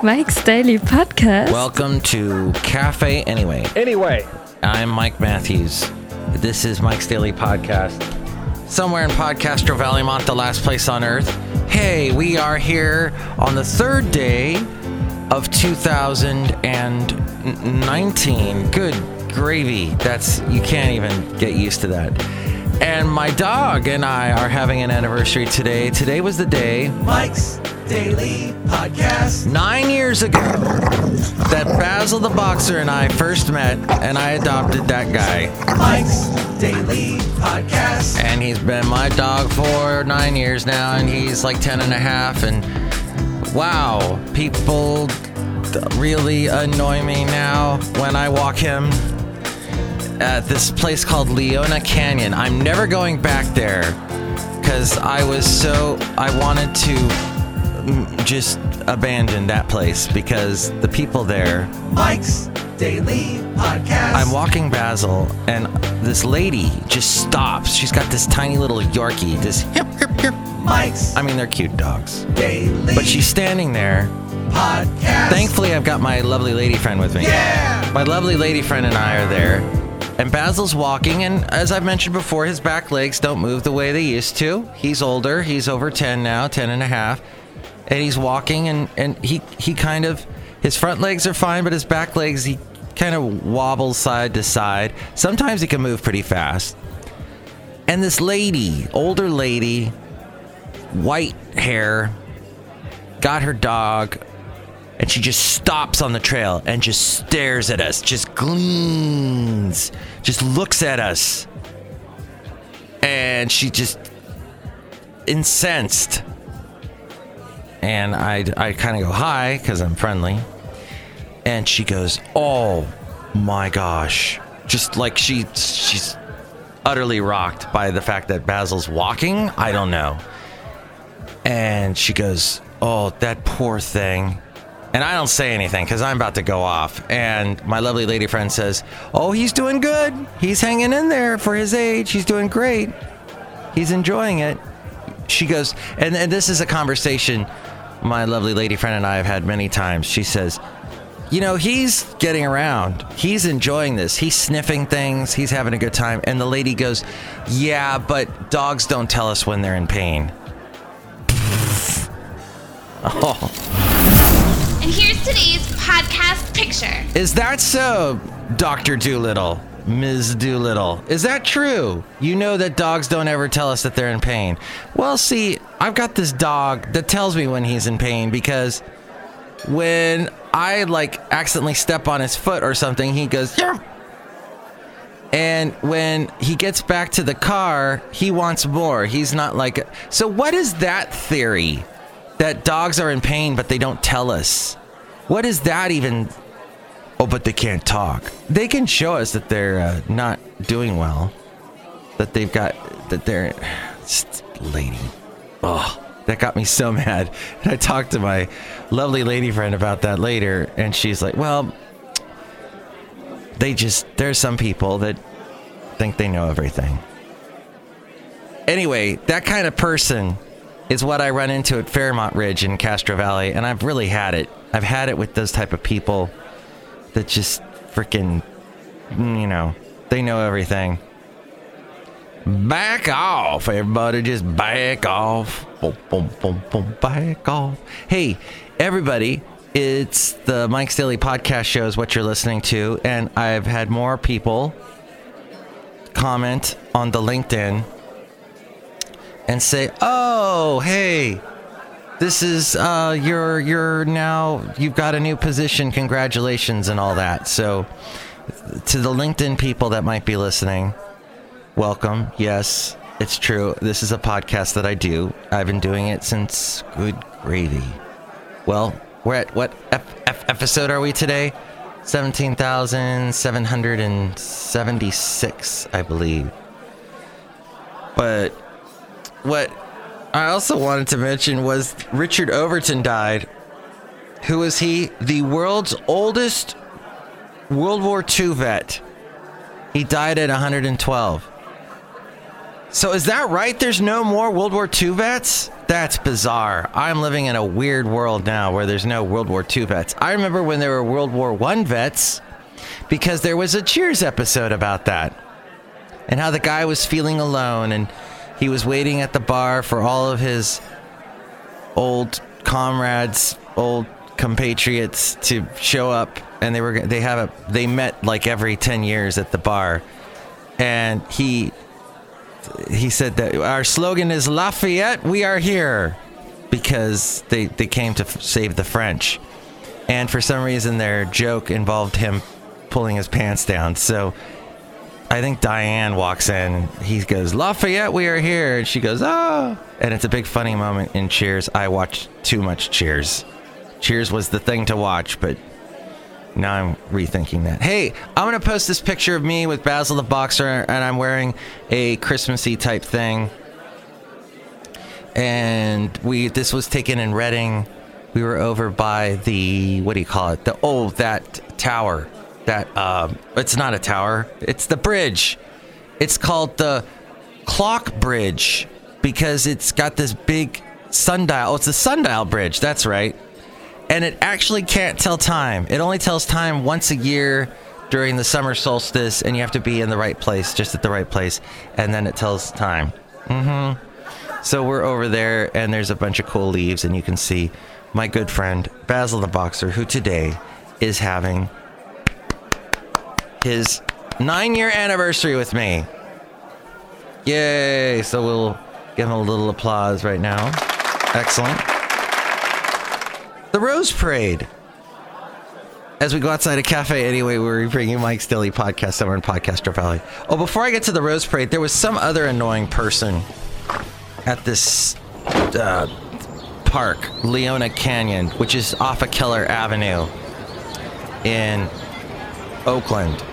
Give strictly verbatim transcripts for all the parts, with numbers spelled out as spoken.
Mike's Daily Podcast. Welcome to Cafe Anyway. Anyway. I'm Mike Matthews. This is Mike's Daily Podcast. Somewhere in Podcastro Valleymont, the last place on earth. Hey, we are here on the third day of two thousand nineteen. Good gravy. That's, you can't even get used to that. And my dog and I are having an anniversary today. Today was the day Mike's Daily Podcast. Nine years ago that Basil the Boxer and I first met, and I adopted that guy. Mike's Daily Podcast. And he's been my dog for nine years now, and he's like ten and a half. And wow, people really annoy me now when I walk him at this place called Leona Canyon. I'm never going back there because I was so, I wanted to just abandon that place because the people there. Mike's Daily Podcast. I'm walking Basil and this lady just stops. She's got this tiny little Yorkie, this hip, hip, hip. Mike's. I mean, they're cute dogs. Daily. But she's standing there. Podcast. Thankfully, I've got my lovely lady friend with me. Yeah. My lovely lady friend and I are there. And Basil's walking, and as I've mentioned before, his back legs don't move the way they used to. He's older. He's over ten now, ten and a half. And he's walking, and, and he, he kind of, his front legs are fine, but his back legs, he kind of wobbles side to side. Sometimes he can move pretty fast. And this lady, older lady, white hair, got her dog, and she just stops on the trail and just stares at us, just gleans, just looks at us. And she just incensed. And I, I kind of go, hi, because I'm friendly. And she goes, oh, my gosh. Just like she she's utterly rocked by the fact that Basil's walking. I don't know. And she goes, oh, that poor thing. And I don't say anything because I'm about to go off. And my lovely lady friend says, oh, he's doing good. He's hanging in there for his age. He's doing great. He's enjoying it. She goes, and, and this is a conversation my lovely lady friend and I have had many times. She says, you know, he's getting around. He's enjoying this. He's sniffing things. He's having a good time. And the lady goes, yeah, but dogs don't tell us when they're in pain. Oh. And here's today's podcast picture. Is that so, Doctor Doolittle, Miz Doolittle? Is that true? You know that dogs don't ever tell us that they're in pain. Well, see, I've got this dog that tells me when he's in pain because when I, like, accidentally step on his foot or something, he goes, yeah. And when he gets back to the car, he wants more. He's not like... A... So what is that theory? That dogs are in pain, but they don't tell us. What is that even? Oh, but they can't talk. They can show us that they're uh, not doing well. That they've got, that they're, lady. Oh, that got me so mad. And I talked to my lovely lady friend about that later. And she's like, well, they just, there's some people that think they know everything. Anyway, that kind of person is what I run into at Fairmont Ridge in Castro Valley, and I've really had it. I've had it with those type of people that just freaking, you know, they know everything. Back off, everybody. Just back off. Boom, boom, boom, boom, back off. Hey, everybody, it's the Mike's Daily Podcast Show is what you're listening to, and I've had more people comment on the LinkedIn and say, oh, hey, this is, uh, you're, you're now, you've got a new position, congratulations and all that. So to the LinkedIn people that might be listening, welcome. Yes, it's true. This is a podcast that I do. I've been doing it since, good gravy. Well, we're at what F- F- episode are we today? seventeen thousand seven hundred seventy-six, I believe. But... what I also wanted to mention was Richard Overton died. Who is he? The world's oldest World War Two vet. He died at one hundred twelve. So is that right? There's no more World War Two vets? That's bizarre. I'm living in a weird world now where there's no World War Two vets. I remember when there were World War One vets because there was a Cheers episode about that and how the guy was feeling alone and he was waiting at the bar for all of his old comrades, old compatriots to show up, and they were they have a they met like every ten years at the bar, and he he said that our slogan is Lafayette, we are here, because they they came to f- save the French, and for some reason their joke involved him pulling his pants down. So I think Diane walks in, he goes, Lafayette, we are here, and she goes, ah, oh. And it's a big funny moment in Cheers. I watched too much Cheers. Cheers was the thing to watch, but now I'm rethinking that. Hey, I'm going to post this picture of me with Basil the Boxer, and I'm wearing a Christmassy type thing. And we this was taken in Reading. We were over by the, what do you call it? The Oh, that tower. That, um, it's not a tower. It's the bridge. It's called the Clock Bridge because it's got this big sundial. Oh, it's the Sundial Bridge. That's right. And it actually can't tell time. It only tells time once a year during the summer solstice, and you have to be in the right place, just at the right place, and then it tells time. Mm-hmm. So we're over there, and there's a bunch of cool leaves, and you can see my good friend, Basil the Boxer, who today is having his nine-year anniversary with me. Yay! So we'll give him a little applause right now. Excellent. The Rose Parade. As we go outside a cafe anyway, we're bringing Mike's Daily Podcast somewhere in Podcastro Valley. Oh, before I get to the Rose Parade, there was some other annoying person at this uh, park, Leona Canyon, which is off of Keller Avenue in Oakland.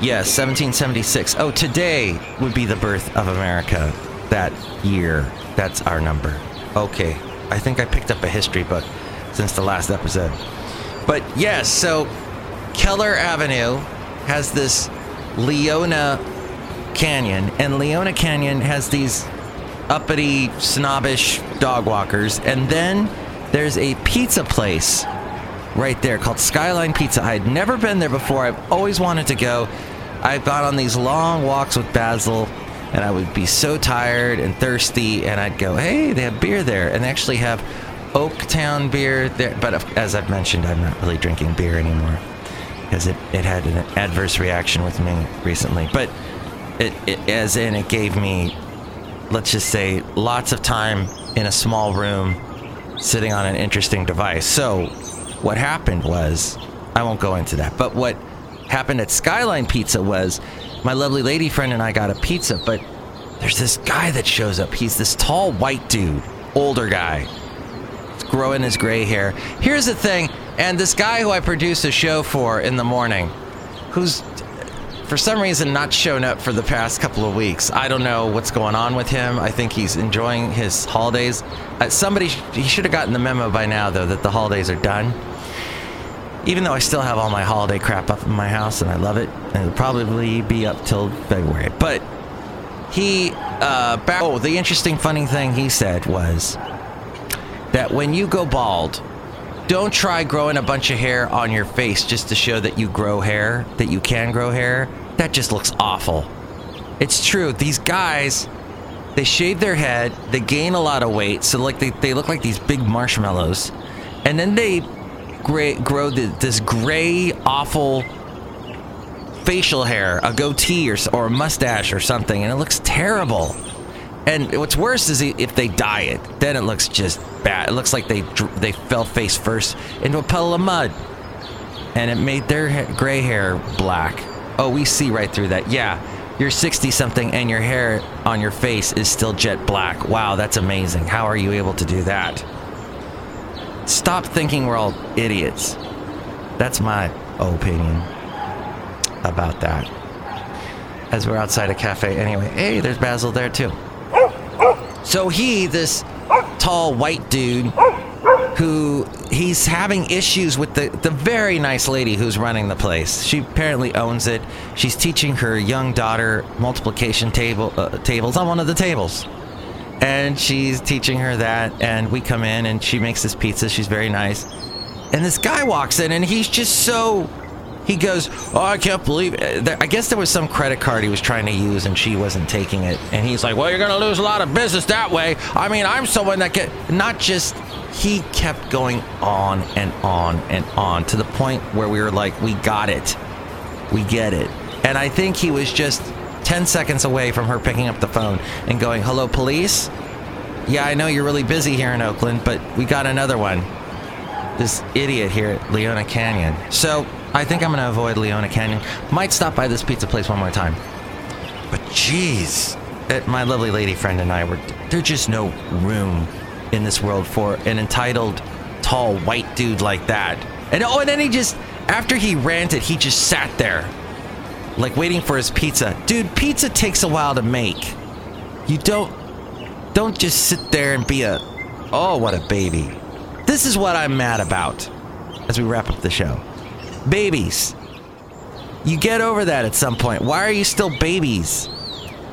Yes, seventeen seventy-six. Oh, today would be the birth of America. That year. That's our number. Okay. I think I picked up a history book since the last episode. But yes, so Keller Avenue has this Leona Canyon, and Leona Canyon has these uppity, snobbish dog walkers. And then there's a pizza place right there called Skyline Pizza. I had never been there before. I've always wanted to go. I've gone on these long walks with Basil, and I would be so tired and thirsty, and I'd go, hey, they have beer there. And they actually have Oak Town beer there. But as I've mentioned, I'm not really drinking beer anymore because it, it had an adverse reaction with me recently. But it, it as in, it gave me, let's just say, lots of time in a small room sitting on an interesting device. So what happened was, I won't go into that, but what happened at Skyline Pizza was my lovely lady friend and I got a pizza, but there's this guy that shows up. He's this tall white dude, older guy. He's growing his gray hair. Here's the thing, and this guy who I produce a show for in the morning, who's for some reason not shown up for the past couple of weeks. I don't know what's going on with him. I think he's enjoying his holidays. Uh, somebody, he should have gotten the memo by now, though, that the holidays are done. Even though I still have all my holiday crap up in my house and I love it, and it'll probably be up till February. But he, uh, back- oh, the interesting, funny thing he said was that when you go bald, don't try growing a bunch of hair on your face just to show that you grow hair, that you can grow hair. That just looks awful. It's true. These guys, they shave their head, they gain a lot of weight, so like they, they look like these big marshmallows, and then they Gray, grow the, this gray, awful facial hair, a goatee or, or a mustache or something, and it looks terrible. And what's worse is if they dye it, then it looks just bad. It looks like they they fell face first into a puddle of mud, and it made their ha- gray hair black. Oh, we see right through that. Yeah, you're sixty-something, and your hair on your face is still jet black. Wow, that's amazing. How are you able to do that? Stop thinking we're all idiots. That's my opinion about that. As we're outside a cafe anyway. Hey, there's Basil there too. So he, this tall white dude, who he's having issues with the, the very nice lady who's running the place. She apparently owns it. She's teaching her young daughter multiplication table uh, tables on one of the tables. And she's teaching her that, and we come in, and she makes this pizza. She's very nice. And this guy walks in, and he's just so... He goes, oh, I can't believe it. I guess there was some credit card he was trying to use, and she wasn't taking it. And he's like, well, you're going to lose a lot of business that way. I mean, I'm someone that can... Not just... He kept going on and on and on to the point where we were like, we got it. We get it. And I think he was just ten seconds away from her picking up the phone and going, hello, police? Yeah, I know you're really busy here in Oakland, but we got another one. This idiot here at Leona Canyon. So... I think I'm going to avoid Leona Canyon. Might stop by this pizza place one more time. But jeez, my lovely lady friend and I were... There's just no room in this world for an entitled, tall, white dude like that. And oh, and then he just... After he ranted, he just sat there. Like, waiting for his pizza. Dude, pizza takes a while to make. You don't... Don't just sit there and be a... Oh, what a baby. This is what I'm mad about. As we wrap up the show. Babies. You get over that at some point. Why are you still babies?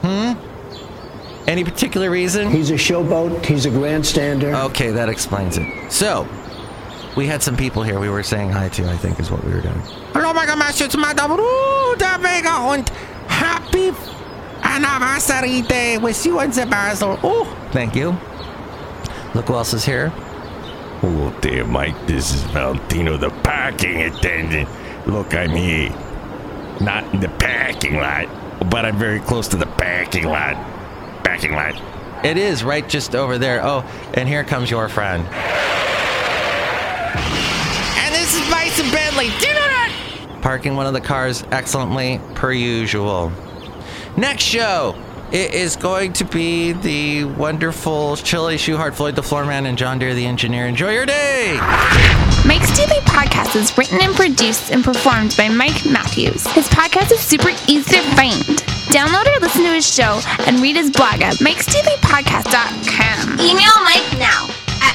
Hmm? Any particular reason? He's a showboat. He's a grandstander. Okay, that explains it. So, we had some people here we were saying hi to, I think is what we were doing. Hello, my gosh, it's my Ruda Vega and happy anniversary day with you and the Basil. Oh, thank you. Look who else is here. Oh, dear, Mike, this is Valentino, the parking attendant. Look, I'm here. Not in the parking lot, but I'm very close to the parking lot. Parking lot. It is right just over there. Oh, and here comes your friend. And this is Bison Bentley. Do not! Parking one of the cars excellently, per usual. Next show. It is going to be the wonderful Chili Shoehart, Floyd the Floor man, and John Deere the Engineer. Enjoy your day! Mike's Daily Podcast is written and produced and performed by Mike Matthews. His podcast is super easy to find. Download or listen to his show and read his blog at mikes daily podcast dot com. Email Mike now at